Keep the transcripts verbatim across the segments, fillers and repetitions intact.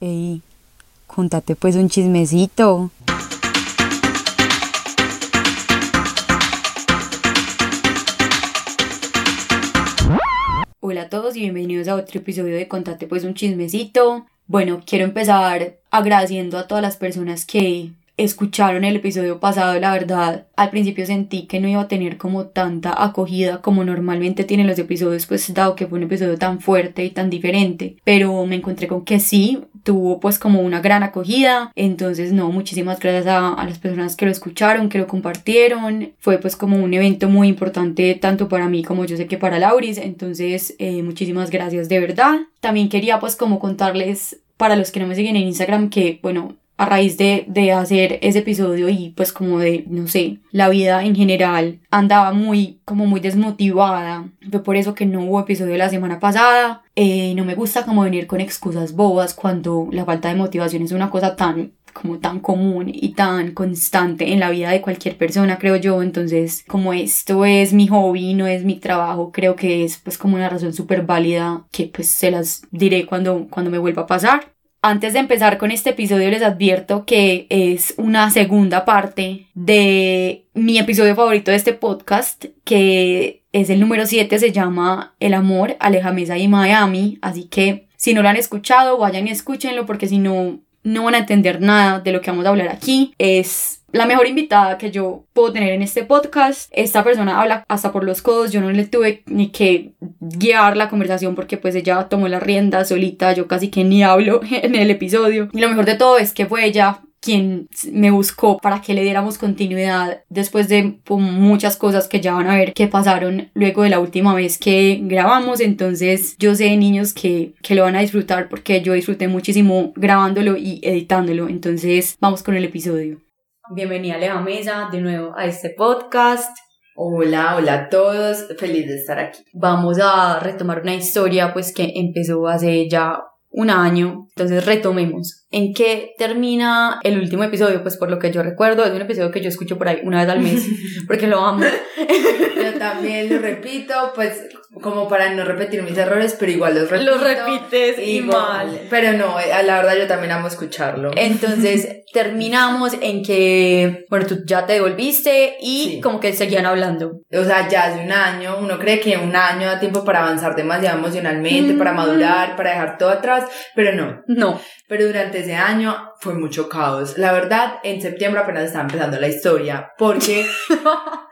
Ey, contate pues un chismecito. Hola a todos y bienvenidos a otro episodio de Contate pues un chismecito. Bueno, quiero empezar agradeciendo a todas las personas que escucharon el episodio pasado. La verdad, al principio sentí que no iba a tener como tanta acogida como normalmente tienen los episodios, pues dado que fue un episodio tan fuerte y tan diferente, pero me encontré con que sí, tuvo pues como una gran acogida. Entonces no, muchísimas gracias a, a las personas que lo escucharon, que lo compartieron. Fue pues como un evento muy importante tanto para mí como yo sé que para Lauris, entonces eh, muchísimas gracias de verdad. También quería pues como contarles, para los que no me siguen en Instagram, que bueno, a raíz de, de hacer ese episodio y pues como de, no sé, la vida en general andaba muy, como muy desmotivada. Fue por eso que no hubo episodio la semana pasada. Eh, no me gusta como venir con excusas bobas cuando la falta de motivación es una cosa tan, como tan común y tan constante en la vida de cualquier persona, creo yo. Entonces, como esto es mi hobby, no es mi trabajo, creo que es pues como una razón súper válida que pues se las diré cuando, cuando me vuelva a pasar. Antes de empezar con este episodio les advierto que es una segunda parte de mi episodio favorito de este podcast, que es el número siete, se llama El amor, Aleja Meza y Miami, así que si no lo han escuchado vayan y escúchenlo porque si no, no van a entender nada de lo que vamos a hablar aquí. Es la mejor invitada que yo puedo tener en este podcast. Esta persona habla hasta por los codos. Yo no le tuve ni que guiar la conversación porque pues ella tomó la rienda solita. Yo casi que ni hablo en el episodio. Y lo mejor de todo es que fue ella quien me buscó para que le diéramos continuidad después de pues, muchas cosas que ya van a ver que pasaron luego de la última vez que grabamos. Entonces yo sé, niños, que, que lo van a disfrutar porque yo disfruté muchísimo grabándolo y editándolo. Entonces vamos con el episodio. Bienvenida Aleja Meza de nuevo a este podcast. Hola, hola a todos, feliz de estar aquí. Vamos a retomar una historia pues que empezó hace ya un año, entonces retomemos. ¿En qué termina el último episodio? Pues por lo que yo recuerdo, es un episodio que yo escucho por ahí una vez al mes, porque lo amo. Yo también lo repito, pues como para no repetir mis errores, pero igual los repito. Los repites y mal. Pero no, la verdad yo también amo escucharlo. Entonces terminamos en que, bueno, tú ya te devolviste y sí, como que seguían hablando. O sea, ya hace un año, uno cree que un año da tiempo para avanzar demasiado emocionalmente, mm. para madurar, para dejar todo atrás, pero no. No. Pero durante ese año fue mucho caos. La verdad, en septiembre apenas estaba empezando la historia, porque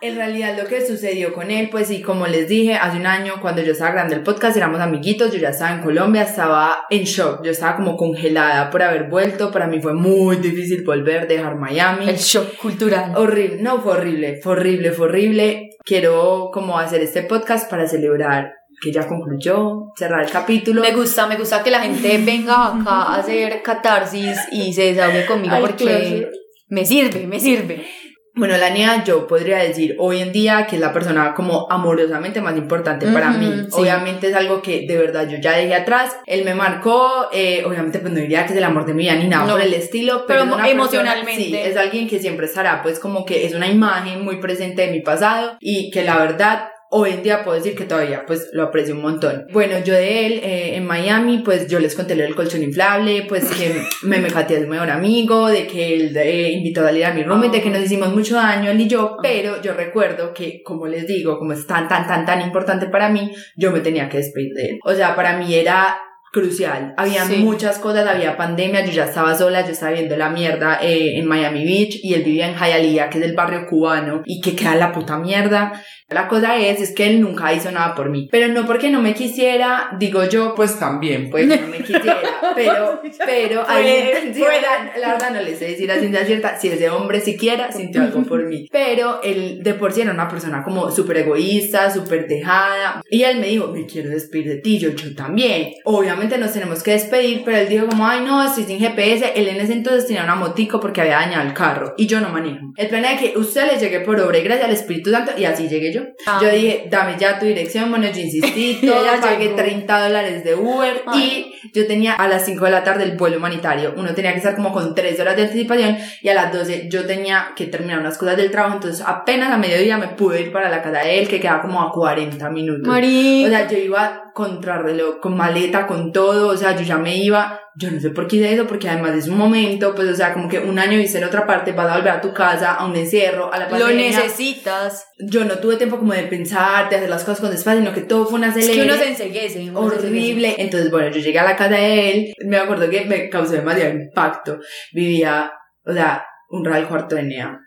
en realidad lo que sucedió con él, pues sí, como les dije, hace un año cuando yo estaba grabando el podcast, éramos amiguitos, yo ya estaba en Colombia, estaba en shock, yo estaba como congelada por haber vuelto. Para mí fue muy difícil volver, dejar Miami. El shock cultural. Horrible, no, fue horrible, fue horrible, fue horrible. Quiero como hacer este podcast para celebrar que ya concluyó, cerrar el capítulo. Me gusta, me gusta que la gente venga acá a hacer catarsis y se desahogue conmigo. Ay, porque claro, me sirve, me sirve. Bueno, la niña, yo podría decir hoy en día que es la persona como amorosamente más importante uh-huh, para mí. Sí. Obviamente es algo que de verdad yo ya dejé atrás. Él me marcó, eh, obviamente pues no diría que es el amor de mi vida ni nada no, por el estilo, pero, pero es emocionalmente persona, sí, es alguien que siempre estará, pues como que es una imagen muy presente de mi pasado y que la verdad hoy en día puedo decir que todavía pues lo aprecio un montón. Bueno, yo de él eh, en Miami, pues yo les conté lo del colchón inflable, pues que me me cateé a su mejor amigo, de que él eh, invitó a salir a mi roommate, de que nos hicimos mucho daño él y yo, pero yo recuerdo que, como les digo, como es tan, tan, tan, tan importante para mí, yo me tenía que despedir de él. O sea, para mí era crucial. Había sí, muchas cosas, había pandemia, yo ya estaba sola, yo estaba viendo la mierda eh, en Miami Beach y él vivía en Hialeah, que es el barrio cubano y que queda la puta mierda. La cosa es, es que él nunca hizo nada por mí, pero no porque no me quisiera, digo yo, pues también, pues no me quisiera, pero, pero, ahí, sí, la, la verdad no les sé decir la ciencia cierta, si ese hombre siquiera sintió algo por mí, pero él de por sí era una persona como súper egoísta, súper dejada, y él me dijo, me quiero despedir de ti, yo, yo también, obviamente nos tenemos que despedir, pero él dijo como, ay no, estoy sin G P S, él en ese entonces tenía una motico porque había dañado el carro, y yo no manejo, el plan era que usted le llegue por obra y gracia al Espíritu Santo, y así llegué yo. Yo. Ah. yo dije, dame ya tu dirección. Bueno, yo insistí, todo, pagué treinta dólares de Uber. Ay. Y yo tenía a las cinco de la tarde el vuelo humanitario. Uno tenía que estar como con tres horas de anticipación y a las doce yo tenía que terminar unas cosas del trabajo. Entonces apenas a mediodía me pude ir para la casa de él, que quedaba como a cuarenta minutos. Marín. O sea, yo iba contrarreloj, con maleta, con con todo, o sea, yo ya me iba, yo no sé por qué hice eso, porque además es un momento, pues, o sea, como que un año hice en otra parte, vas a volver a tu casa, a un encierro, a la pandemia. Lo necesitas. Yo no tuve tiempo como de pensar, de hacer las cosas con despacio, sino que todo fue una acelere. Es que uno se enseguece. Horrible. Se Entonces, bueno, yo llegué a la casa de él, me acuerdo que me causó demasiado impacto. Vivía, o sea... un real cuarto de nea,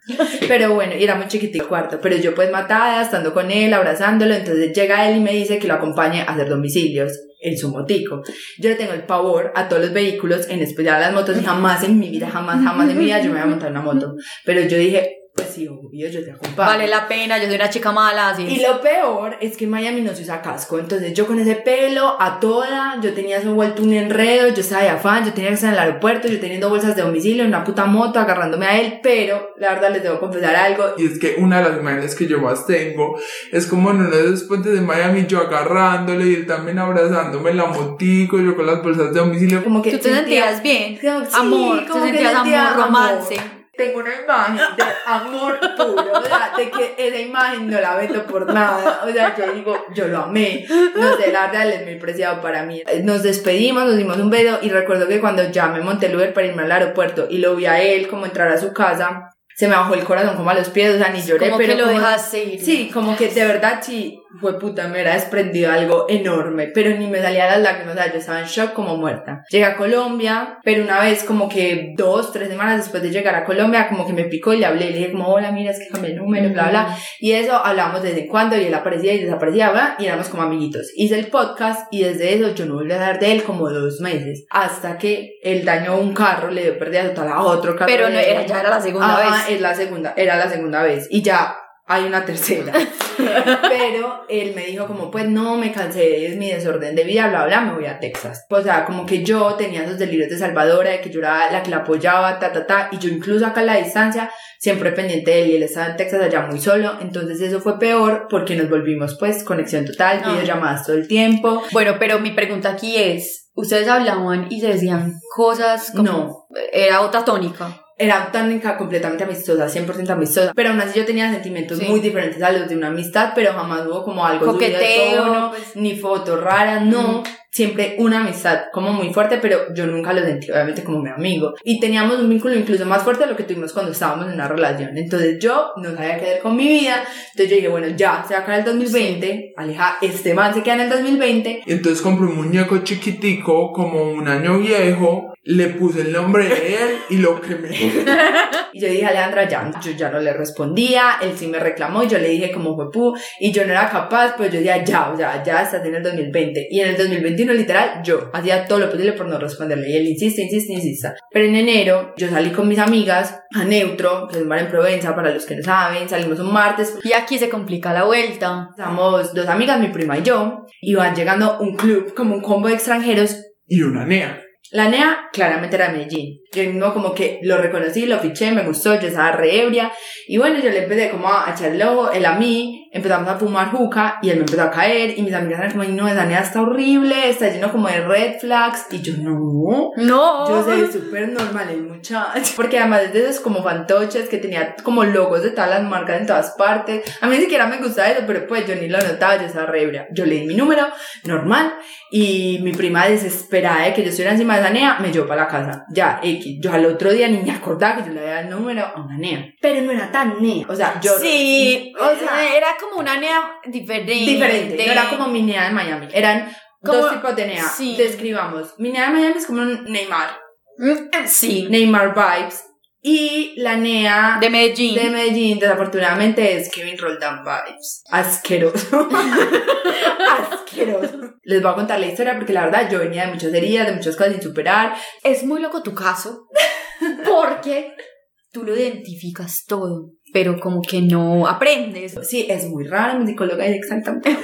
pero bueno, y era muy chiquitito el cuarto, pero yo pues matada, estando con él, abrazándolo, entonces llega él y me dice que lo acompañe a hacer domicilios en su motico. Yo le tengo el pavor a todos los vehículos, en especial a las motos, y jamás en mi vida, jamás, jamás en mi vida yo me voy a montar una moto, pero yo dije, pues sí, obvio, yo te acompaño. Vale la pena, yo soy una chica mala, así. Y lo peor es que en Miami no se usa casco, entonces yo con ese pelo a toda, yo tenía eso vuelto un enredo, yo estaba de afán, yo tenía que estar en el aeropuerto, yo teniendo bolsas de domicilio, una puta moto, agarrándome a él, pero la verdad les debo confesar algo. Y es que una de las imágenes que yo más tengo es como en uno de esos puentes de Miami, yo agarrándole y él también abrazándome la motico, yo con las bolsas de domicilio. Como que tú te sentías bien, como, sí, amor, como te sentías amor, amor, romance. Tengo una imagen de amor puro, o sea, de que esa imagen no la veto por nada, o sea, yo digo, yo lo amé, no sé, la verdad, él es muy preciado para mí. Nos despedimos, nos dimos un beso, y recuerdo que cuando ya me monté el Uber para irme al aeropuerto y lo vi a él como entrar a su casa, se me bajó el corazón como a los pies, o sea, ni lloré, como pero que lo como, dejaste ir. Sí, como que de verdad, sí, fue puta, me era desprendido algo enorme, pero ni me salía las lágrimas, o sea, yo estaba en shock como muerta. Llegué a Colombia, pero una vez como que dos, tres semanas después de llegar a Colombia, como que me picó y le hablé, le dije como, hola, mira, es que cambié el número, mm-hmm. bla, bla, y eso hablábamos desde cuando, y él aparecía y desaparecía, bla, y éramos como amiguitos. Hice el podcast, y desde eso yo no volví a hablar de él como dos meses, hasta que él dañó un carro, le dio pérdida total a otro carro. Pero no, era, ya era la segunda ah, vez. Ah, es la segunda, era la segunda vez, y ya... hay una tercera, pero él me dijo como, pues no, me cansé, es mi desorden de vida, bla, bla, me voy a Texas. O sea, como que yo tenía esos delirios de salvadora, de que yo era la que la apoyaba, ta, ta, ta, y yo incluso acá a la distancia, siempre pendiente de él, y él estaba en Texas allá muy solo, entonces eso fue peor, porque nos volvimos, pues, conexión total, ah. videollamadas todo el tiempo. Bueno, pero mi pregunta aquí es, ¿ustedes hablaban y se decían cosas como... No. Era otra tónica? Era tan completamente amistosa, cien por ciento amistosa, pero aún así yo tenía sentimientos sí. muy diferentes a los de una amistad, pero jamás hubo como algo coqueteo, tono, ni fotos raras, no, mm. siempre una amistad como muy fuerte, pero yo nunca lo sentí obviamente como mi amigo, y teníamos un vínculo incluso más fuerte de lo que tuvimos cuando estábamos en una relación, entonces yo no sabía qué hacer con mi vida, entonces yo dije, bueno, ya, se va a acabar el dos mil veinte, sí. Aleja, este man se queda en el dos mil veinte. Entonces compré un muñeco chiquitico, como un año viejo, le puse el nombre de él y lo quemé. Y yo dije a Alejandra, ya, yo ya no le respondía, él sí me reclamó, y yo le dije como fue pu, y yo no era capaz, pues yo decía, ya, o sea, ya estás en el dos mil veinte. Y en el dos mil veintiuno, literal, yo hacía todo lo posible por no responderle, y él insiste, insiste, insiste. Pero en enero, yo salí con mis amigas a Neutro, que es un bar en Provenza, para los que no saben, salimos un martes. Y aquí se complica la vuelta. Somos dos amigas, mi prima y yo, y van llegando un club, como un combo de extranjeros. Y una nea. La nea claramente era de Medellín. Yo mismo como que lo reconocí, lo fiché, me gustó, yo estaba re ebria. Y bueno, yo le empecé como a echar el ojo, él a mí, empezamos a fumar juca y él me empezó a caer. Y mis amigas eran como, no, esa nea está horrible, está lleno como de red flags. Y yo, no, no, yo soy súper normal el muchacho. Porque además de esos como fantoches que tenía como logos de todas las marcas en todas partes. A mí ni siquiera me gustaba eso, pero pues yo ni lo notaba, yo estaba re ebria. Yo le di mi número, normal, y mi prima desesperada de que yo estuviera encima de esa nea, me llevó para la casa. Ya, X. Yo al otro día ni me acordaba que yo le había dado el número a una nea. Pero no era tan nea. O sea, yo... Sí, o sea, era como una nea diferente. Diferente. No era como mi nea de Miami. Eran como, dos tipos de nea. Sí. Describamos. Mi nea de Miami es como un Neymar. Sí. Neymar vibes. Y la nea de Medellín de Medellín desafortunadamente es Kevin Roldán vibes. Asqueroso. Asqueroso. Les voy a contar la historia porque la verdad yo venía de muchas heridas, de muchas cosas sin superar. Es muy loco tu caso porque tú lo identificas todo, pero como que no aprendes. Sí, es muy raro, mi psicóloga es exactamente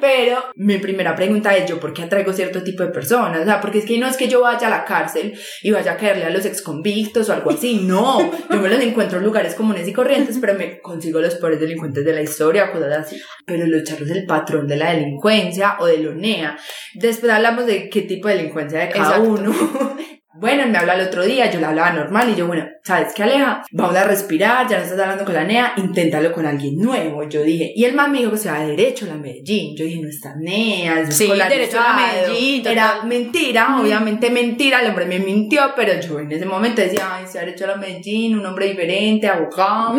pero mi primera pregunta es, ¿yo por qué atraigo cierto tipo de personas? O sea, porque es que no es que yo vaya a la cárcel y vaya a caerle a los exconvictos o algo así, no, yo me los encuentro en lugares comunes y corrientes, pero me consigo los peores delincuentes de la historia, cosas así. Pero lo charro es el patrón de la delincuencia o de la nea. Después hablamos de qué tipo de delincuencia de cada Exacto. uno. Bueno, me habla el otro día, yo le hablaba normal y yo, bueno, ¿sabes qué, Aleja? Vamos a respirar, ya no estás hablando con la nea, inténtalo con alguien nuevo, yo dije. Y el man me dijo que se va derecho a la Medellín. Yo dije, no está nea, es sí, derecho a la Medellín. Era total. Mentira, obviamente mentira, el hombre me mintió, pero yo en ese momento decía, ay, se va derecho a la Medellín, un hombre diferente, abogado.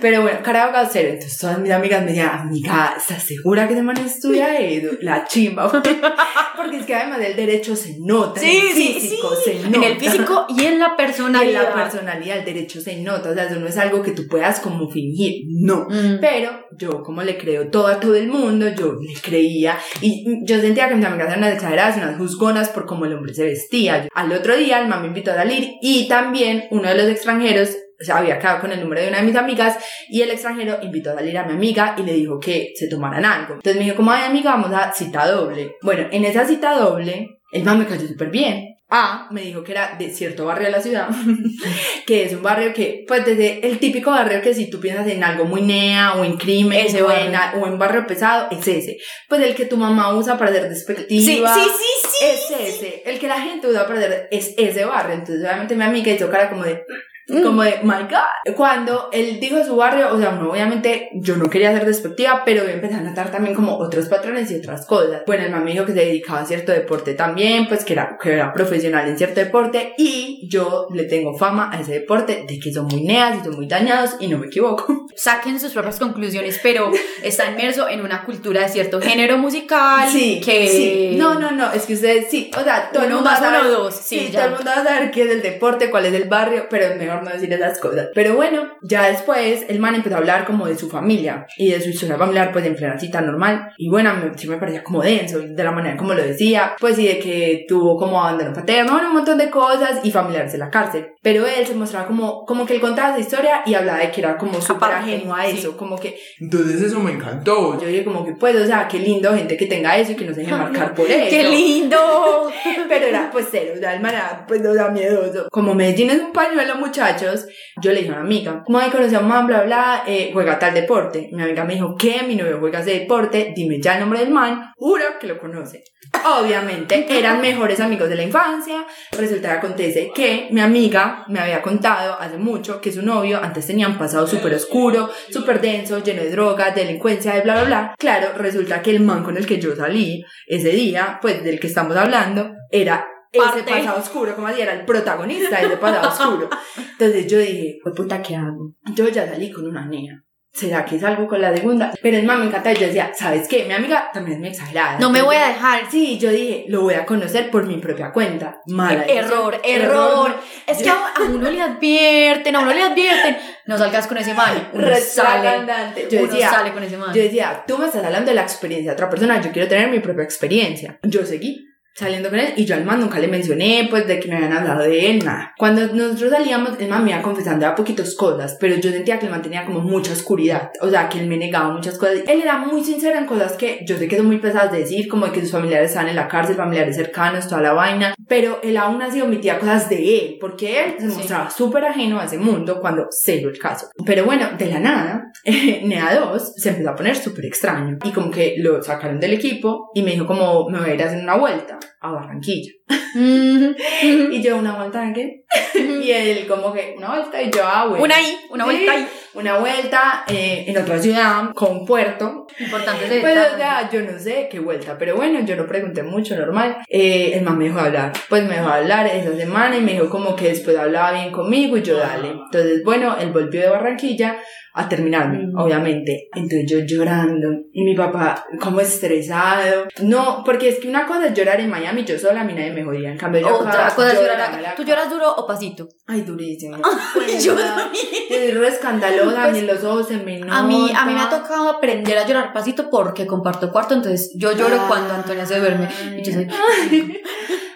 Pero bueno, carajo, casero. Entonces todas mis amigas me decían, amiga, ¿estás segura que ese man estudia eso? La chimba. Porque es que además del derecho se nota, sí, en el físico, sí, sí. Se nota. En el físico y en la personalidad. En la personalidad, el derecho se nota, o sea, eso no es algo que tú puedas como fingir, no. Mm. Pero yo, como le creo todo a todo el mundo, yo le creía y yo sentía que mis amigas eran unas exageradas, unas juzgonas por cómo el hombre se vestía. Al otro día, el man me invitó a salir y también uno de los extranjeros, o sea, había quedado con el número de una de mis amigas y el extranjero invitó a salir a mi amiga y le dijo que se tomaran algo. Entonces me dijo, como ay amiga, vamos a cita doble. Bueno, en esa cita doble, el man me cayó súper bien. A, me dijo que era de cierto barrio de la ciudad, que es un barrio que, pues, desde el típico barrio que si tú piensas en algo muy nea, o en crimen, ese o, en, o en barrio pesado, es ese. Pues el que tu mamá usa para ser despectiva. Sí, sí, sí, sí. Es ese. El que la gente usa para ser, es ese barrio. Entonces, obviamente, mi amiga hizo cara como de... como de, my God. Cuando él dijo su barrio, o sea, bueno, obviamente yo no quería ser despectiva, pero voy a empezar a notar también como otros patrones y otras cosas. Bueno, el man me dijo que se dedicaba a cierto deporte también, pues que era, que era profesional en cierto deporte, y yo le tengo fama a ese deporte de que son muy neas y son muy dañados, y no me equivoco. Saquen sus propias conclusiones, pero está inmerso en una cultura de cierto género musical. Sí, que... sí. No, no, no, es que ustedes, sí, o sea, todo uno, el mundo más, va a saber, uno, dos. Sí, sí, todo el mundo va a saber qué es el deporte, cuál es el barrio, pero es mejor no decir esas cosas. Pero bueno, ya después el man empezó a hablar como de su familia y de su historia familiar, pues en plena cita normal. Y bueno, me, sí me parecía como denso de la manera como lo decía, pues, y de que tuvo como abandono paterno, un montón de cosas, y familiares en la cárcel. Pero él se mostraba como, como que él contaba esa historia y hablaba de que era como súper ajeno a eso, sí. Como que entonces eso me encantó. Yo dije como que pues, o sea, qué lindo gente que tenga eso y que no se deje marcar por eso. ¡Qué lindo! Pero era pues cero, o sea, el man era, pues, o sea, miedoso. Como Medellín es un pañuelo, muchacho. Yo le dije a una amiga, como ahí conocí a un man, bla, bla, eh, juega tal deporte. Mi amiga me dijo, ¿qué? Mi novio juega ese deporte, dime ya el nombre del man, juro que lo conoce. Obviamente, eran mejores amigos de la infancia. Resulta que acontece que mi amiga me había contado hace mucho que su novio antes tenía un pasado súper oscuro, súper denso, lleno de drogas, delincuencia, de bla, bla, bla. Claro, resulta que el man con el que yo salí ese día, pues del que estamos hablando, era... Parte. Ese pasado oscuro, como así, era el protagonista de ese pasado oscuro. Entonces yo dije, pues puta, ¿qué hago? Yo ya salí con una nena, ¿será que salgo con la segunda? Pero es más, me encanta. Yo decía, ¿sabes qué? Mi amiga también es muy exagerada. No me voy a dejar. Sí, yo dije, lo voy a conocer por mi propia cuenta. Mala error, error, error. Es que a uno le advierten, a uno le advierten. No salgas con ese mal. Uno sale, yo uno decía, sale con ese mal. Yo decía, tú me estás hablando de la experiencia de otra persona, yo quiero tener mi propia experiencia. Yo seguí saliendo con él, y yo al man nunca le mencioné, pues, de que me habían hablado de él, nada. Cuando nosotros salíamos, el man me iba confesando a poquitas cosas, pero yo sentía que el man tenía como mucha oscuridad, o sea, que él me negaba muchas cosas. Él era muy sincero en cosas que yo sé que son muy pesadas de decir, como de que sus familiares estaban en la cárcel, familiares cercanos, toda la vaina, pero él aún así omitía cosas de él, porque él se mostraba súper ajeno a ese mundo cuando cero el caso. Pero bueno, de la nada, Nea dos se empezó a poner súper extraño, y como que lo sacaron del equipo, y me dijo como, me voy a ir a hacer una vuelta a Barranquilla. Y yo, ¿una vuelta en qué? Y él como que, una vuelta, y yo, ah, bueno. Una ahí, una sí, vuelta ahí. Una vuelta eh, en otra ciudad, con un puerto. Importante de pues, o sea, yo no sé qué vuelta, pero bueno, yo no pregunté mucho, normal. Eh, el man me dejó hablar. Pues me dejó hablar esa semana y me dijo como que después hablaba bien conmigo y yo, dale. Entonces, bueno, él volvió de Barranquilla a terminarme, mm. obviamente. Entonces yo llorando, y mi papá como estresado. No, porque es que una cosa es llorar en Miami, yo sola, a mí nadie me jodía. En cambio, yo otra acá, cosa es llorar acá. acá. ¿Tú lloras duro o pasito? Ay, durísimo. Pues, yo también. Yo escandalosa, pues, ni los ojos se me notan. A mí, a mí me ha tocado aprender a llorar pasito porque comparto cuarto, entonces yo lloro ay, cuando Antonia se duerme. Ay, y yo soy... ay.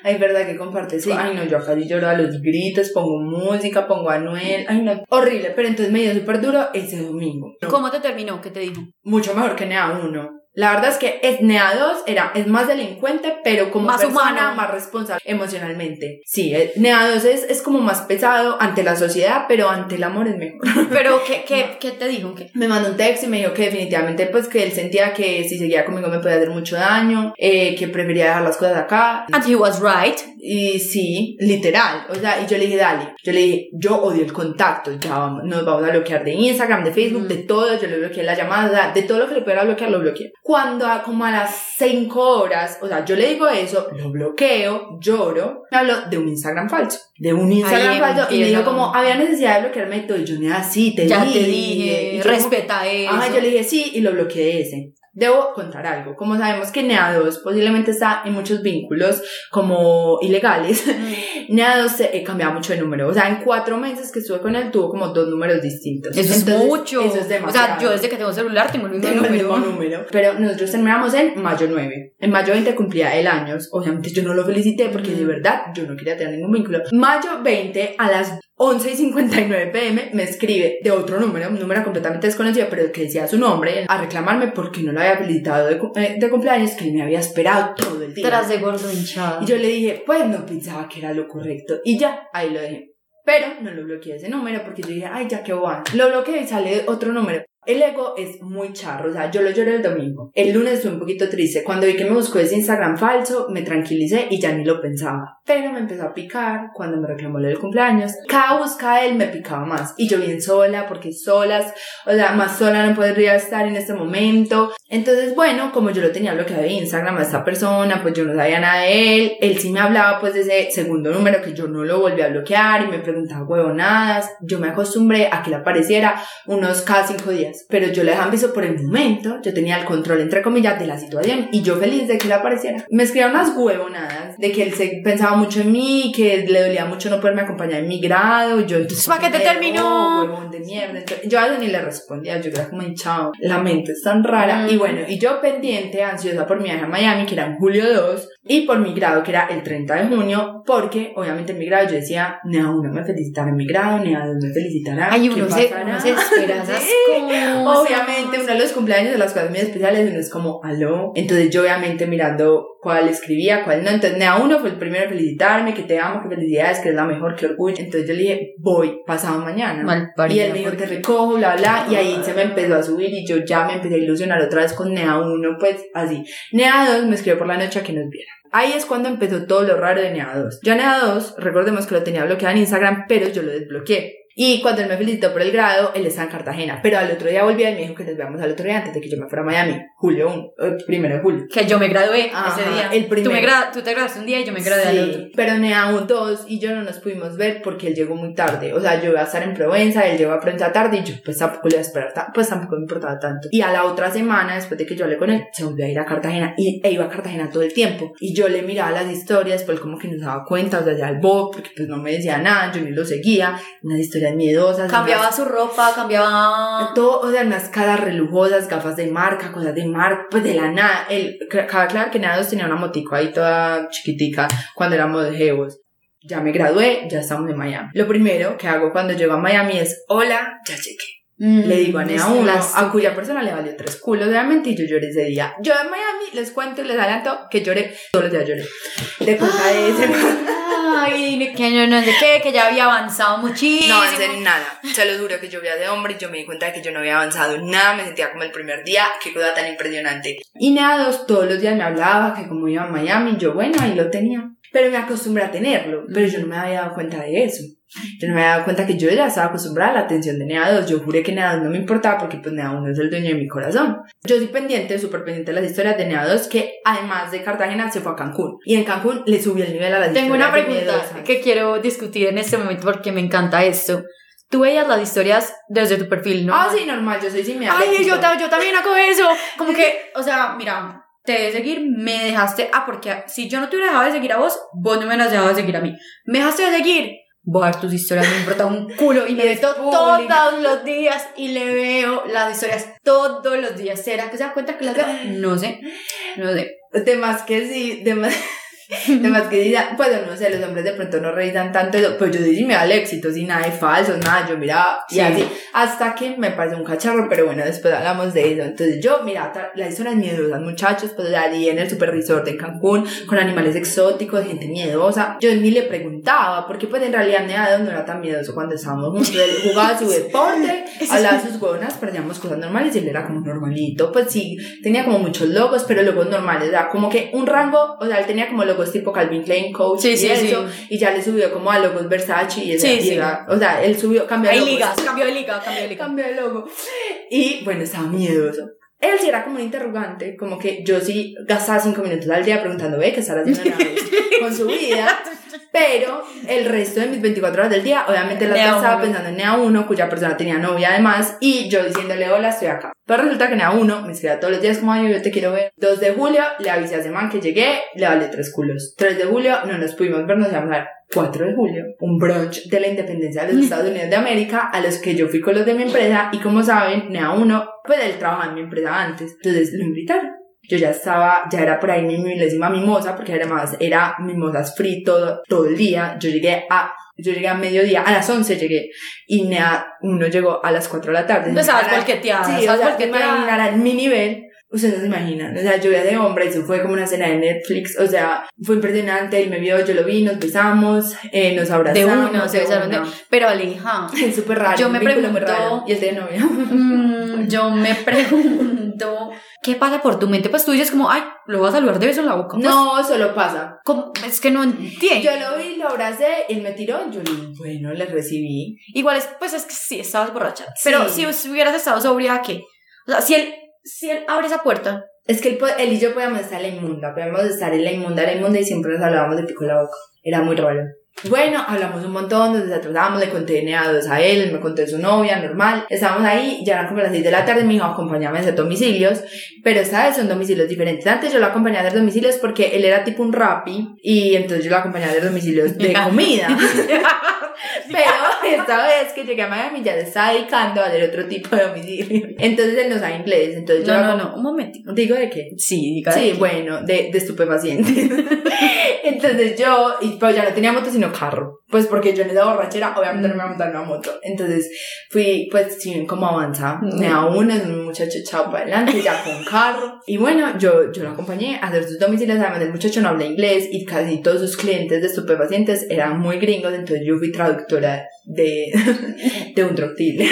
Ay, verdad que compartes. Sí. Ay, no, yo acá sí lloro a los gritos, pongo música, pongo a Anuel. Ay, no, horrible. Pero entonces me dio súper duro ese domingo. ¿Cómo te terminó? ¿Qué te dijo? Mucho mejor que Nea uno. La verdad es que Etnea dos era, es más delincuente, pero como más persona, humana, más responsable emocionalmente. Sí, Etnea dos es, es como más pesado ante la sociedad, pero ante el amor es mejor. ¿Pero qué, qué, no. ¿qué te dijo? ¿Qué? Me mandó un texto y me dijo que definitivamente, pues, que él sentía que si seguía conmigo me podía hacer mucho daño, eh, que prefería dejar las cosas acá. And he was right. Y sí, literal. O sea, y yo le dije, dale. Yo le dije, yo odio el contacto. Ya vamos, nos vamos a bloquear de Instagram, de Facebook, mm. de todo. Yo le bloqueé la llamada, de todo lo que le pudiera bloquear, lo bloqueé. Cuando a, como a las cinco horas, o sea, yo le digo eso, lo bloqueo, lloro, me hablo de un Instagram falso, de un Instagram Ay, falso, y le digo como, había necesidad de bloquearme todo, y yo me dije, sí, te ya dije, te dije respeta como, eso. Ah, yo le dije sí, y lo bloqueé de ese. Debo contar algo. Como sabemos que Nea dos posiblemente está en muchos vínculos como ilegales, mm. Nea dos se, eh, cambiaba mucho de número. O sea, en cuatro meses que estuve con él tuvo como dos números distintos. Eso Entonces, es mucho. Eso es demasiado. O sea, yo desde que tengo celular tengo el mismo, tengo número. El mismo número. Pero nosotros terminamos en mayo nueve. En mayo veinte cumplía el años. Obviamente yo no lo felicité porque mm. de verdad yo no quería tener ningún vínculo. mayo veinte a las once y cincuenta y nueve pm me escribe de otro número, un número completamente desconocido, pero que decía su nombre, a reclamarme porque no lo había felicitado de, cum- de cumpleaños, que me había esperado todo el día. Tras de gordo hinchado. Y yo le dije, pues no pensaba que era lo correcto. Y ya, ahí lo dejé. Pero no lo bloqueé ese número porque yo dije, ay, ya qué bobada. Lo bloqueé y sale otro número. El ego es muy charro, o sea, yo lo lloré el domingo. El lunes estuve un poquito triste. Cuando vi que me buscó ese Instagram falso, me tranquilicé y ya ni lo pensaba. Pero me empezó a picar cuando me reclamó lo del cumpleaños. Cada busca de él me picaba más. Y yo bien sola, porque solas, o sea, más sola no podría estar en este momento. Entonces, bueno, como yo lo tenía bloqueado de Instagram a esta persona, pues yo no sabía nada de él. Él sí me hablaba, pues, de ese segundo número que yo no lo volví a bloquear y me preguntaba huevonadas. Yo me acostumbré a que le apareciera unos cada cinco días. Pero yo le dejaba aviso por el momento, yo tenía el control, entre comillas, de la situación y yo feliz de que le apareciera. Me escribían unas huevonadas de que él se pensaba mucho en mí, que le dolía mucho no poderme acompañar en mi grado. Yo entonces, ¿para qué te terminó? Oh, huevón de mierda. Entonces, yo a eso ni le respondía, yo era como hinchado. La mente es tan rara. Mm. Y bueno, y yo pendiente, ansiosa por mi viaje a Miami, que era en julio dos, y por mi grado, que era el treinta de junio, porque obviamente en mi grado yo decía, ni a uno me felicitará en mi grado, ni a dos me felicitará. Ay, uno se, uno se espera esas cosas. Obviamente, uno de los cumpleaños de las cosas muy especiales, uno es como, aló. Entonces, yo obviamente mirando cuál escribía, cuál no. Entonces, Nea uno fue el primero en felicitarme, que te amo, que felicidades, que es la mejor, que orgullo. Entonces, yo le dije, voy, pasado mañana. Mal parida, y él me dijo, te recojo, bla, bla. Y ahí se me empezó a subir y yo ya me empecé a ilusionar otra vez con Nea uno, pues así. Nea dos me escribió por la noche a que nos viera. Ahí es cuando empezó todo lo raro de Nea dos. Yo a Nea dos, recordemos que lo tenía bloqueado en Instagram, pero yo lo desbloqueé. Y cuando él me felicitó por el grado, él estaba en Cartagena. Pero al otro día volví y me dijo que nos veamos al otro día antes de que yo me fuera a Miami. Julio uno, primero de julio. Que yo me gradué. Ajá, ese día. El primero. Tú, me gra- tú te graduaste un día y yo me gradué sí, al otro. Pero Nea dos y yo no nos pudimos ver porque él llegó muy tarde. O sea, yo iba a estar en Provenza, él llegó a Provenza tarde y yo pues tampoco le iba a esperar, ta- pues tampoco me importaba tanto. Y a la otra semana, después de que yo hablé con él, se volvió a ir a Cartagena y e iba a Cartagena todo el tiempo. Y yo le miraba las historias, pues como que no daba cuenta, o sea, ya el bot, porque pues no me decía nada, yo ni lo seguía, una historia miedosas. Cambiaba unas, su ropa, cambiaba... Todo, o sea, unas caras relujosas, gafas de marca, cosas de marca, pues de la nada. Él, claro que Nea dos tenía una motico ahí toda chiquitica cuando éramos jevos. Ya me gradué, ya estamos en Miami. Lo primero que hago cuando llego a Miami es, hola, ya llegué. Mm, le digo a Nea uno, a cuya persona le valió tres culos, obviamente, y yo lloré ese día. Yo en Miami les cuento y les adelanto que lloré, todos los días lloré. De cuenta de ese... Ay, que yo no sé qué, que ya había avanzado muchísimo. No avancé nada, se lo juro que yo veía de hombre y yo me di cuenta de que yo no había avanzado nada, me sentía como el primer día, qué cosa tan impresionante. Y Nea dos todos los días me hablaba que como iba a Miami, yo bueno, ahí lo tenía. Pero me acostumbré a tenerlo, pero yo no me había dado cuenta de eso. Yo no me había dado cuenta que yo ya estaba acostumbrada a la atención de Nea dos. Yo juré que Nea dos no me importaba porque pues Nea uno es el dueño de mi corazón. Yo soy pendiente, súper pendiente de las historias de Nea dos, que además de Cartagena se fue a Cancún. Y en Cancún le subió el nivel a las Tengo historias. Tengo una pregunta que quiero discutir en este momento porque me encanta esto. Tú veías las historias desde tu perfil, ¿no? Ah, sí, normal, yo soy sí me Ay, yo, yo también hago eso. Como que, o sea, mira... Te dejé seguir, me dejaste... Ah, porque si yo no te hubiera dejado de seguir a vos, vos no me hubieras dejado de seguir a mí. Me dejaste de seguir. Voy a ver tus historias, me importa un culo. Y le veo todos los días. Y le veo las historias todos los días. ¿Será que se da cuenta que las veo? No sé, no sé. De más que sí, de más... Además que si, pues no sé, los hombres de pronto no revisan tanto eso, pero yo sí me da el éxito, sin nada de falso, nada, yo mira, sí. Y así, hasta que me parece un cacharro, pero bueno, después hablamos de eso. Entonces yo, mira, las zonas miedosas, muchachos, pues allí en el super resort de Cancún, con animales exóticos, gente miedosa, yo ni le preguntaba, porque pues en realidad Nea no era tan miedoso cuando estábamos juntos, él jugaba su deporte, hablaba sus huevonas, parecíamos cosas normales y él era como normalito, pues sí, tenía como muchos logos, pero logos normales, o sea, como que un rango, o sea, él tenía como logos tipo Calvin Klein, Coach, sí, y sí, eso, sí. Y ya le subió como a logos Versace y esa, sí, sí. O sea, él subió, cambió de logo. Hay ligas, cambió de liga, cambió de liga. Cambió de logo. Y bueno, estaba miedoso. Él sí era como un interrogante, como que yo sí gastaba cinco minutos al día preguntando, ve, ¿qué estará haciendo una vez con su vida? Pero el resto de mis veinticuatro horas del día, obviamente las gastaba pensando en Nea uno, cuya persona tenía novia además, y yo diciéndole, hola, estoy acá. Pero resulta que Nea uno me escribía todos los días como, ay, yo te quiero ver. dos de julio, le avisé a ese man que llegué, le vale tres culos. tres de julio, no nos pudimos ver, nos íbamos a ver. cuatro de julio, un brunch de la independencia de los Estados Unidos de América, a los que yo fui con los de mi empresa, y como saben, Nea uno, pues él trabajaba en mi empresa antes, entonces lo invitaron. Yo ya estaba, ya era por ahí mi milésima mimosa, porque además era mimosas free todo, todo el día. Yo llegué a, yo llegué a mediodía, a las once llegué, y Nea uno llegó a las cuatro de la tarde. No sabes cualqueteada. Sí, sabes cualqueteada. En mi nivel. Ustedes no se imaginan, o sea, yo vi a ese hombre, eso fue como una cena de Netflix, o sea, fue impresionante, él me vio, yo lo vi, nos besamos, eh, nos abrazamos. De uno, se besaron de uno. Pero Aleja, es súper raro, yo me pregunto, y él de novia. Mmm, yo me pregunto, ¿qué pasa por tu mente? Pues tú dices como, ay, lo vas a saludar de beso en la boca. No, pues, solo pasa. ¿Cómo? Es que no entiendo. Yo lo vi, lo abracé, él me tiró, yo le bueno, le recibí. Igual, es, pues es que sí, estabas borracha, sí. Pero si hubieras estado sobria, ¿qué? O sea, si él... Si él abre esa puerta. Es que él, él y yo podíamos estar en la inmunda, podíamos estar en la inmunda, en la inmunda, y siempre nos hablábamos de pico en la boca. Era muy raro. Bueno, hablamos un montón, nos desatrasábamos, le conté neados a él, me conté su novia, normal. Estábamos ahí, ya eran como las seis de la tarde, me dijo, acompáñame a hacer domicilios, pero esta vez son domicilios diferentes. Antes yo lo acompañé a hacer domicilios porque él era tipo un rapi, y entonces yo lo acompañé a hacer domicilios de comida. Pero esta vez que llegué a Miami ya le estaba dedicando a hacer otro tipo de domicilio. Entonces él no sabe inglés, entonces yo... No, no, no, un momento. ¿Digo de qué? Sí, digo de Sí, qué. Bueno, de, de estupefacientes. Entonces yo, y, pero ya no tenía moto sino carro, pues porque yo en esa borrachera obviamente mm. no me iba a montar una moto. Entonces fui, pues si ven cómo avanza, mm. me aún es un muchacho echado para adelante, ya con carro. Y bueno, yo, yo lo acompañé a hacer sus domicilios, además el muchacho no habla inglés y casi todos sus clientes de estupefacientes eran muy gringos, entonces yo fui traductora de, de un troctil.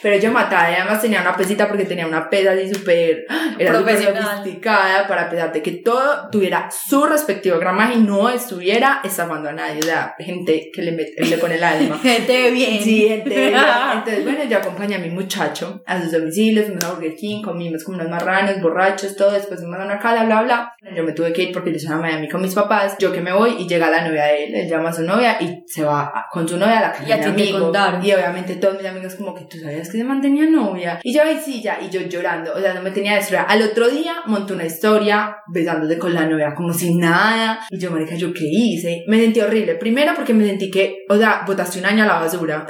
Pero yo mataba, y además tenía una pesita porque tenía una pesa así súper, era súper sofisticada para pesar de que todo tuviera su respectivo gramaje y no estuviera estafando a nadie, o sea, gente que le, mete, le pone el alma. Gente bien. Sí, gente bien. Entonces, bueno, yo acompañé a mi muchacho a sus domicilios, fuimos a Burger King, comimos como unos marranos, borrachos, todo, después fuimos a una cala, bla, bla. Yo me tuve que ir porque yo soy a Miami con mis papás, yo que me voy y llega la novia de él, él llama a su novia y se va con su novia a la casa de amigos. Y obviamente todos mis amigos como que tú sabías que se mantenía novia, y yo ahí sí ya, y yo llorando, o sea, no me tenía destruida. Al otro día monté una historia besándose con la novia como si nada, y yo, marica, ¿yo qué hice? Me sentí horrible, primero porque me sentí que, o sea, botaste un año a la basura.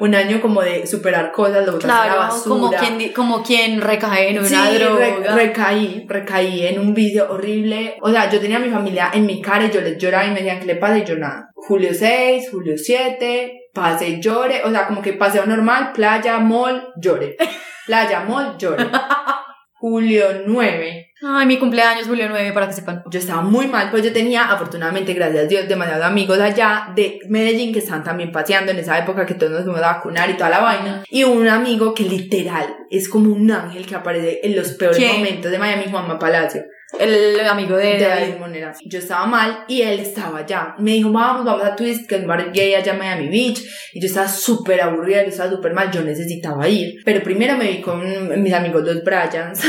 Un año como de superar cosas, lo botaste claro, a la basura. Como quien, como quien recae en una sí, droga. Re, recaí, recaí en un vicio horrible. O sea, yo tenía a mi familia en mi cara y yo les lloraba y me decían, ¿qué le pasa? Y yo nada. julio seis, julio siete... Pase, llore, o sea, como que paseo normal, playa, mall, llore. Playa, mall, llore. julio nueve. Ay, mi cumpleaños, julio nueve, para que sepan. Yo estaba muy mal, pues yo tenía, afortunadamente, gracias a Dios, demasiados amigos allá de Medellín que estaban también paseando en esa época que todos nos fuimos a vacunar y toda la vaina. Y un amigo que literal es como un ángel que aparece en los peores ¿Quién? momentos de Miami, Juanma Palacio. El amigo de, de David Monera. Yo estaba mal y él estaba allá. Me dijo, vamos, vamos a Twist, que es un bar gay allá en Miami Beach. Y yo estaba súper aburrida, yo estaba súper mal, yo necesitaba ir. Pero primero me vi con mis amigos los Bryans.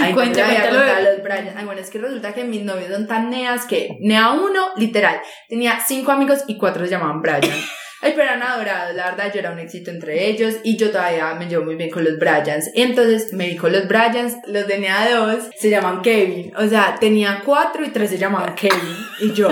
Ay, cuéntame, voy a contar los Bryans. Ay, bueno, es que resulta que mis novios son tan neas que Nea uno, literal, tenía cinco amigos y cuatro se llamaban Bryan. Ay, pero eran adorados, la verdad, yo era un éxito entre ellos y yo todavía me llevo muy bien con los Bryans. Entonces me vi con los Bryans, los de Nea dos, se llaman Kevin, o sea, tenía cuatro y tres se llamaban Kevin, y yo...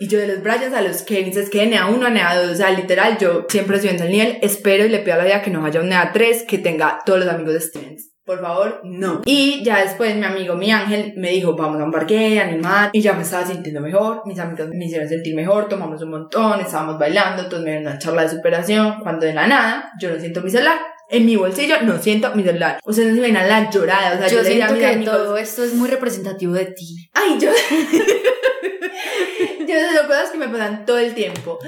Y yo de los Bryans a los Kevins, es que de Nea uno a Nea dos, o sea, literal, yo siempre subiendo el nivel, espero y le pido a la vida que no haya un Nea tres que tenga todos los amigos de Stevens. Por favor, no. Y ya después mi amigo, mi ángel, me dijo, vamos a un parque animal. Y ya me estaba sintiendo mejor. Mis amigas me hicieron sentir mejor. Tomamos un montón, estábamos bailando. Entonces me dieron una charla de superación. Cuando de la nada, yo no siento mi celular. En mi bolsillo no siento mi celular. Ustedes no se ven a la llorada. O sea, yo, yo siento que amigos, todo esto es muy representativo de ti. Ay, yo... yo son cosas que me pasan todo el tiempo.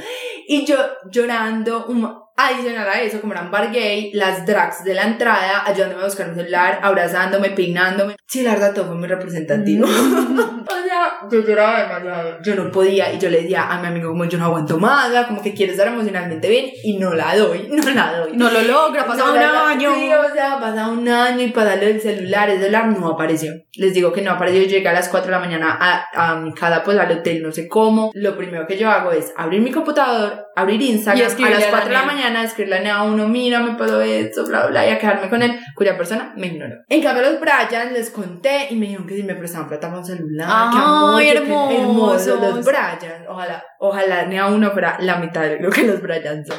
Y yo llorando... Un... Adicional a eso, como eran bar gay, las drags de la entrada, ayudándome a buscar mi celular, abrazándome, peinándome. Sí, la verdad, todo fue muy representativo. O sea, yo lloraba demasiado. Yo no podía, y yo le decía a mi amigo, como yo no aguanto más, como que quiero estar emocionalmente bien, y no la doy, no la doy. No lo logra, pasa no, un la, año. Sí, o sea, pasa un año y para darle el celular, el celular no apareció. Les digo que no apareció, yo llegué a las cuatro de la mañana a, a mi casa, pues al hotel, no sé cómo. Lo primero que yo hago es abrir mi computador, abrir Instagram, a las cuatro de la mañana. A escribirle a uno, mira, me pasó esto, bla, bla, y a quedarme con él, cuya persona me ignoró. En cambio, a los Brian les conté y me dijeron que si me prestaban plata para un celular. ¡Ah, hermoso! Hermoso, los Brian. Ojalá, ojalá Nea uno fuera la mitad de lo que los Brian son.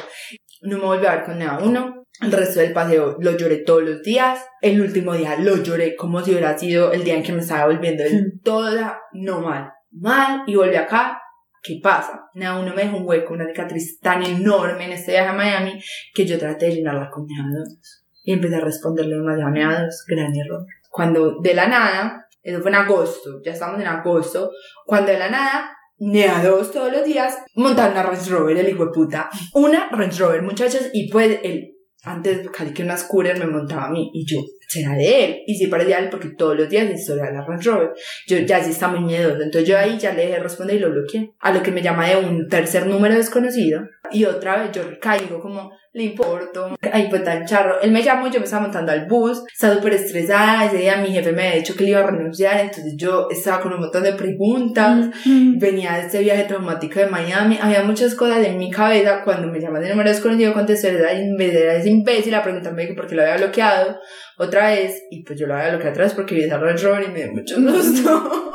No me volví a ver con Nea uno. El resto del paseo lo lloré todos los días. El último día lo lloré como si hubiera sido el día en que me estaba volviendo del todo, no mal, mal, y volví acá. ¿Qué pasa? Nada, uno me dejó un hueco, una cicatriz tan enorme en este viaje a Miami que yo traté de llenarla con neados y empecé a responderle unos neados, gran error. Cuando de la nada, eso fue en agosto, ya estamos en agosto, cuando de la nada, neados todos los días, montaron una Range Rover, el hijo de puta, una Range Rover, muchachos, y pues él, antes casi que unas curas me montaba a mí y yo, será de él, y sí parecía él porque todos los días estoy a la Range Rover, yo ya sí está muy miedoso, entonces yo ahí ya le dejé responder y lo bloqueé, a lo que me llama de un tercer número desconocido, y otra vez yo recaigo como, le importo, ahí fue tan charro, él me llamó, yo me estaba montando al bus, estaba súper estresada, ese día mi jefe me había dicho que le iba a renunciar, entonces yo estaba con un montón de preguntas, mm-hmm. Venía de este viaje traumático de Miami, había muchas cosas en mi cabeza, cuando me llaman de número desconocido, contesté, era ese imbécil, la pregunta me dijo por qué lo había bloqueado, otra vez, y pues yo lo había bloqueado atrás porque vi esa Range Rover y me dio mucho gusto,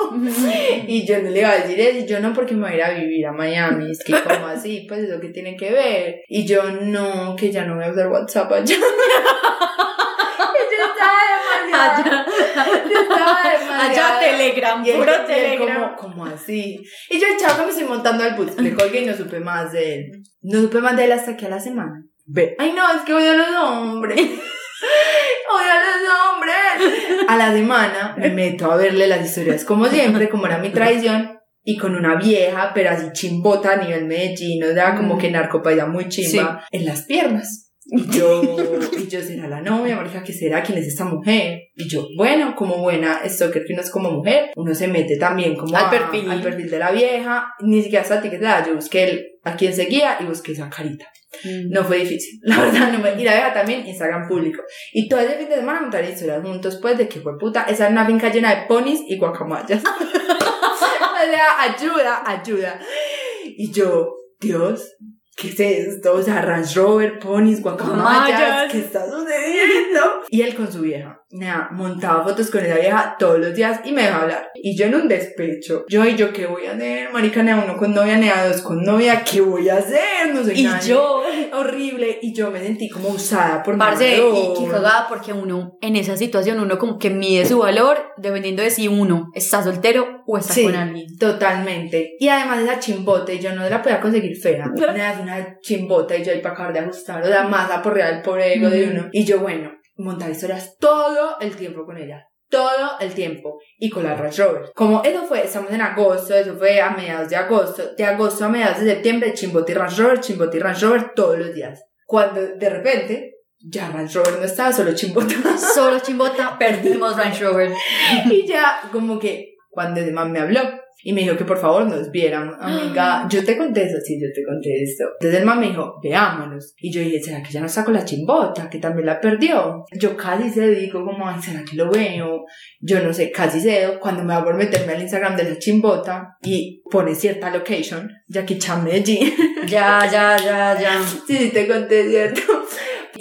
y yo no le iba a decir eso, y yo no porque me voy a ir a vivir a Miami, es que como así, pues eso que tiene que ver, y yo no, que ya no voy a usar WhatsApp allá. Allá, allá Telegram, y puro Telegram. Como, como así. Y yo el chavo me estoy montando al bus, le colgué y no supe más de él. No supe más de él hasta que a la semana. Ve. Ay no, es que odio a los hombres. Odio a los hombres. A la semana me meto a verle las historias como siempre, como era mi tradición. Y con una vieja, pero así chimbota a nivel Medellín, o sea, como que narcopaida muy chimba, sí. En las piernas. Y yo, y yo, será la novia, marica, ¿qué será? ¿Quién es esta mujer? Y yo, bueno, como buena stalker que uno es como mujer, uno se mete también como al, a, perfil. al perfil de la vieja, ni siquiera hasta etiquetada, yo busqué el, a quién seguía y busqué esa carita. Mm. No fue difícil, la verdad, no me... Y la vieja también, Instagram público. Y todo el fin de semana montaron historias juntos, pues, de que fue puta, esa es una finca llena de ponis y guacamayas. O sea, ayuda, ayuda. Y yo, Dios... ¿Qué es esto? O sea, Range Rover, ponis, guacamayas, oh, ¿qué está sucediendo? Y él con su vieja, nada, montaba fotos con esa vieja todos los días y me dejaba hablar. Y yo en un despecho, yo, ¿y yo qué voy a hacer? Marica, nea uno con novia, nea dos con novia, ¿qué voy a hacer? No sé. Y nadie. Yo, horrible, y yo me sentí como usada por mi valor. Parce, y qué cagada, porque uno, en esa situación, uno como que mide su valor dependiendo de si uno está soltero o está sí, con alguien. Totalmente. Y además esa chimbote, yo no la podía conseguir fea, nada, una chimbota y yo ahí para acabar de ajustar, o sea, más aporreada el pobre ego de uno. Y yo, bueno, montaba historias todo el tiempo con ella, todo el tiempo, y con la Range Rover. Como eso fue, estamos en agosto, eso fue a mediados de agosto, de agosto a mediados de septiembre, chimbote y Range Rover, chimbote y Range Rover todos los días. Cuando de repente, ya Range Rover no estaba, solo chimbota. Solo chimbota, perdimos Range Rover. Y ya, como que, cuando el man me habló, y me dijo que por favor nos vieran, amiga, yo te contesto, sí, yo te contesto. Entonces el man me dijo, veámonos. Y yo dije, ¿será que ya no está con la chimbota? Que también la perdió. Yo casi se digo como, ay, ¿será que lo veo? Yo no sé, casi cedo. Cuando me va por meterme al Instagram de la chimbota y pone cierta location, Jackie Chan Medellín. Ya, ya, ya, ya. Sí, sí, te conté, ¿cierto?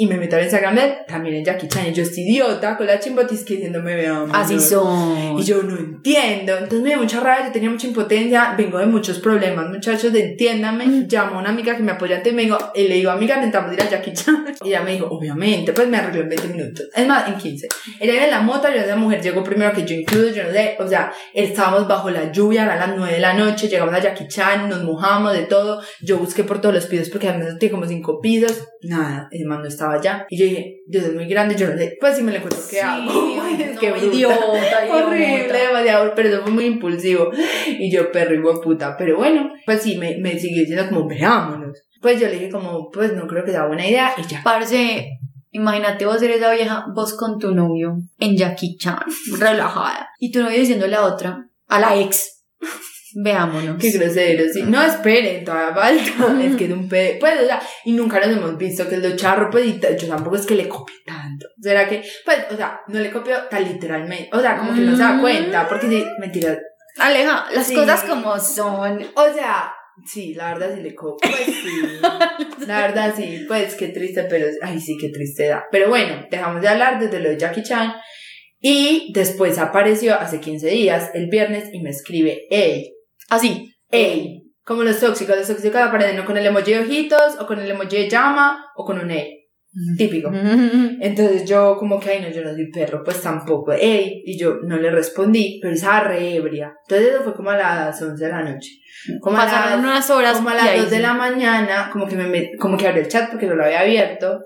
y me meto al Instagram también en Jackie Chan, y yo estoy idiota con la chimbotisca diciéndome veo amor. Así son. Y yo no entiendo, entonces me dio mucha rabia, yo tenía mucha impotencia, vengo de muchos problemas, muchachos, entiéndanme. Mm. Llamo a una amiga que me apoya antes y me digo, y le digo, amiga, intentamos ir a Jackie Chan, y ella me dijo, obviamente, pues me arregló en veinte minutos, es más, en quince. Ella era en la mota, yo, esa mujer llegó primero que yo, incluso, yo no sé, o sea, estábamos bajo la lluvia, eran las nueve de la noche, llegamos a Jackie Chan, nos mojamos de todo, yo busqué por todos los pisos porque además tiene como cinco pisos, nada, el man no estaba allá, y yo dije, Dios es muy grande, yo no sé, pues si me lo encuentro, ¿qué sí, hago? Es no, que idiota, horrible, demasiado, pero eso fue muy impulsivo, y yo, perro y buen puta, pero bueno, pues sí, me, me siguió diciendo como, veámonos, pues yo le dije como, pues no creo que sea buena idea, y ya. Parce, imagínate vos eres la vieja, vos con tu novio, en Jackie Chan, relajada, y tu novio diciéndole a la otra, a la ex, veámonos. Qué grosero, sí. No esperen, todavía falta. Es que es un pedo. Pues, o sea, y nunca nos hemos visto, que es lo charro, pues, y yo tampoco es que le copie tanto. ¿Será que? Pues, o sea, no le copio tan literalmente. O sea, como que no se da cuenta, porque sí, mentira. Aleja, las sí. cosas como son. O sea, sí, la verdad sí le copio. Pues sí. La verdad sí, pues, qué triste, pero. Ay, sí, qué tristeza. Pero bueno, dejamos de hablar desde lo de Jackie Chan. Y después apareció hace quince días, el viernes, y me escribe, hey. Así, ey, como los tóxicos, los tóxicos aparecen con el emoji de ojitos, o con el emoji de llama, o con un ey, típico. Entonces yo como que, ay no, yo no soy perro, pues tampoco, ey, y yo no le respondí, pero estaba re ebria. Entonces eso fue como a las once de la noche. Como pasaron a las, unas horas, como a las dos de la mañana, como que, me, como que abrí el chat porque no lo había abierto.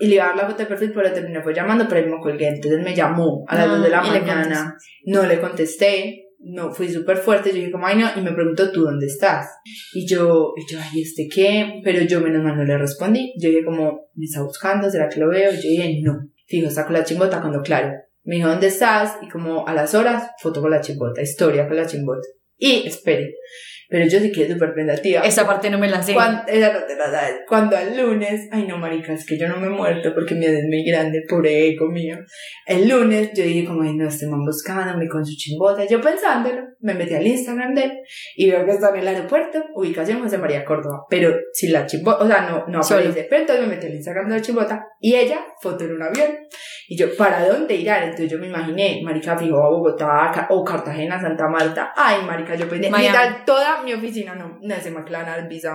Y le iba a dar la foto de perfil, pero lo terminé fue llamando, pero él me colgué, entonces me llamó a las no, dos de la mañana, le no le contesté. No, fui súper fuerte, yo dije como, ay no, y me preguntó, ¿tú dónde estás? Y yo, y yo, ay, ¿este qué? Pero yo menos mal no le respondí, yo dije como, me está buscando, ¿será que lo veo? Y yo dije, no, fijo, está con la chimbota cuando Clara. Me dijo, ¿dónde estás? Y como a las horas, foto con la chimbota, historia con la chimbota. Y, espere, pero yo sí quedé súper pensativa. Esa parte no me la sé. Cuando, esa no te la sabes. Cuando al lunes, ay no marica, es que yo no me he muerto porque mi edad es muy grande, pobre ego mío. El lunes yo dije como, ay no, este man buscándome con su chimbota. Yo pensándolo, me metí al Instagram de él y veo que está en el aeropuerto, ubicación José María Córdoba, pero si la chimbota, o sea, no, no aparece. Solo. Pero entonces me metí al Instagram de la chimbota y ella, foto en un avión. Y yo, ¿para dónde irán? Entonces yo me imaginé, marica, fijo, a Bogotá o Cartagena, Santa Marta. Ay marica, yo pensé, ¿qué tal toda mi oficina? No, no se me aclara el visa.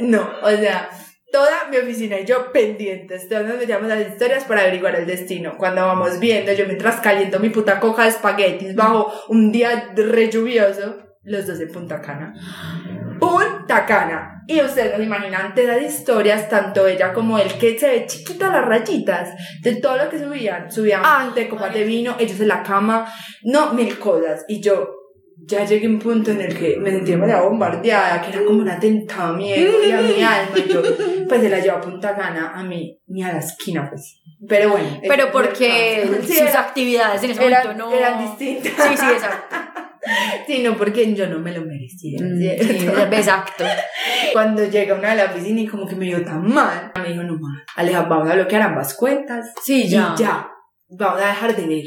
No, o sea, toda mi oficina y yo pendientes. Todos nos metíamos las historias para averiguar el destino. Cuando vamos viendo, yo mientras caliento mi puta coja de espaguetis bajo un día re lluvioso, los dos de Punta Cana. Punta Cana. Y ustedes no imaginan de las historias, tanto ella como él, que se ve chiquita las rayitas de todo lo que subían. Subían de copas de vino, ellos en la cama, no, mil cosas. Y yo, ya llegué a un punto en el que me sentía demasiado bombardeada, que era como un atentado a mi ego y a mi alma, y yo, pues se la llevó a Punta Cana, a mí, ni a la esquina, pues. Pero bueno. Pero porque era, sus era, actividades en ese era, momento no... eran distintas. Sí, sí, exacto. Sí, no, porque yo no me lo merecía. Mm, sí, exacto. Cuando llega una de la oficina y como que me dio tan mal, me dijo, no más, Aleja, vamos a bloquear ambas cuentas. Sí, ya. Y ya, vamos a dejar de leer.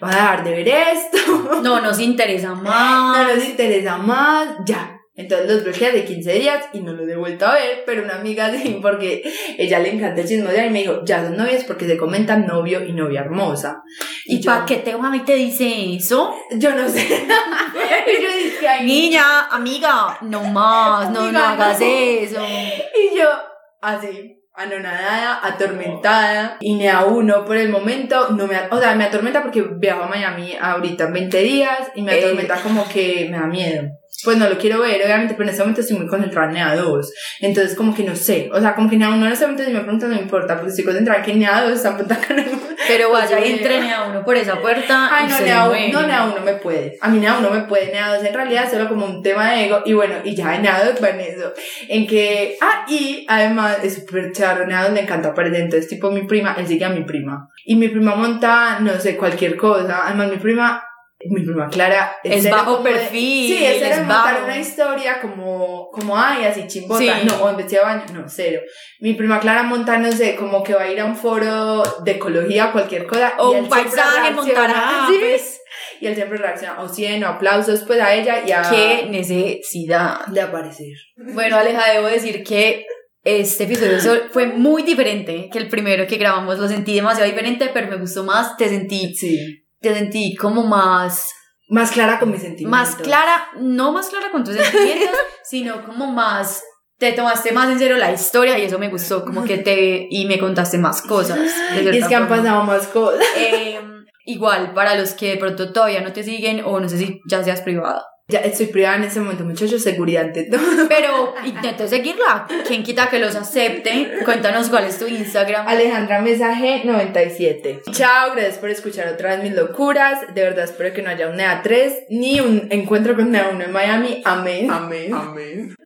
Van a dejar de ver esto. No nos interesa más. No nos interesa más. Ya. Entonces los bloqueé de quince días y no los he vuelto a ver. Pero una amiga, sí, porque ella le encanta el chismosear, y me dijo, ya son novias porque se comentan novio y novia hermosa. ¿Y, ¿Y para qué te mami te dice eso? Yo no sé. Y yo dije, ay, niña, amiga, no más, no, no hagas eso. Y yo, así. Anonadada, atormentada, y ni a uno por el momento, no me, o sea, me atormenta porque viajo a Miami ahorita en veinte días y me atormenta eh. como que me da miedo. Pues no lo quiero ver, obviamente, pero en este momento estoy muy concentrada en E A dos, entonces como que no sé, o sea, como que ni a uno en este momento si me preguntan no me importa, porque estoy concentrada en que ni a dos están puntacando. Pero vaya, entre ni a uno por esa puerta. Ay, no, ni a uno, no, ni a uno me puede, a mí ni a uno me puede, ni a dos en realidad, solo como un tema de ego, y bueno, y ya ni a dos va en eso, en que, ah, y además es súper charro, ni a dos le encanta aparecer, entonces tipo mi prima, él sigue a mi prima, y mi prima monta, no sé, cualquier cosa, además mi prima... Mi prima Clara es bajo perfil. De, sí, es cero montar una historia como, como ay, así chimbota, sí. No, o en vestido de baño, no, cero. Mi prima Clara monta, no sé, como que va a ir a un foro de ecología o cualquier cosa. O un paisaje montará. ¿Sí? Pues. Y él siempre reacciona, o cien, o aplausos, pues a ella y a... Qué necesidad de aparecer. Bueno, Aleja, debo decir que... Este episodio fue muy diferente que el primero que grabamos. Lo sentí demasiado diferente, pero me gustó más. Te sentí, sí. te sentí como más... Más clara con mis sentimientos. Más clara, no más clara con tus sentimientos, sino como más... Te tomaste más en serio la historia y eso me gustó, como que te... Y me contaste más cosas. Y es que han pasado más cosas. Eh, igual, para los que de pronto todavía no te siguen, o no sé si ya seas privada. Ya estoy privada en ese momento, muchachos, seguridad ante todo. Pero intento seguirla. ¿Quién quita que los acepte? Cuéntanos cuál es tu Instagram. Alejandra Meza G noventa y siete. Chao, gracias por escuchar otra vez mis locuras. De verdad espero que no haya un E A tres, ni un encuentro con E A uno en Miami. Amén. Amén. Amén.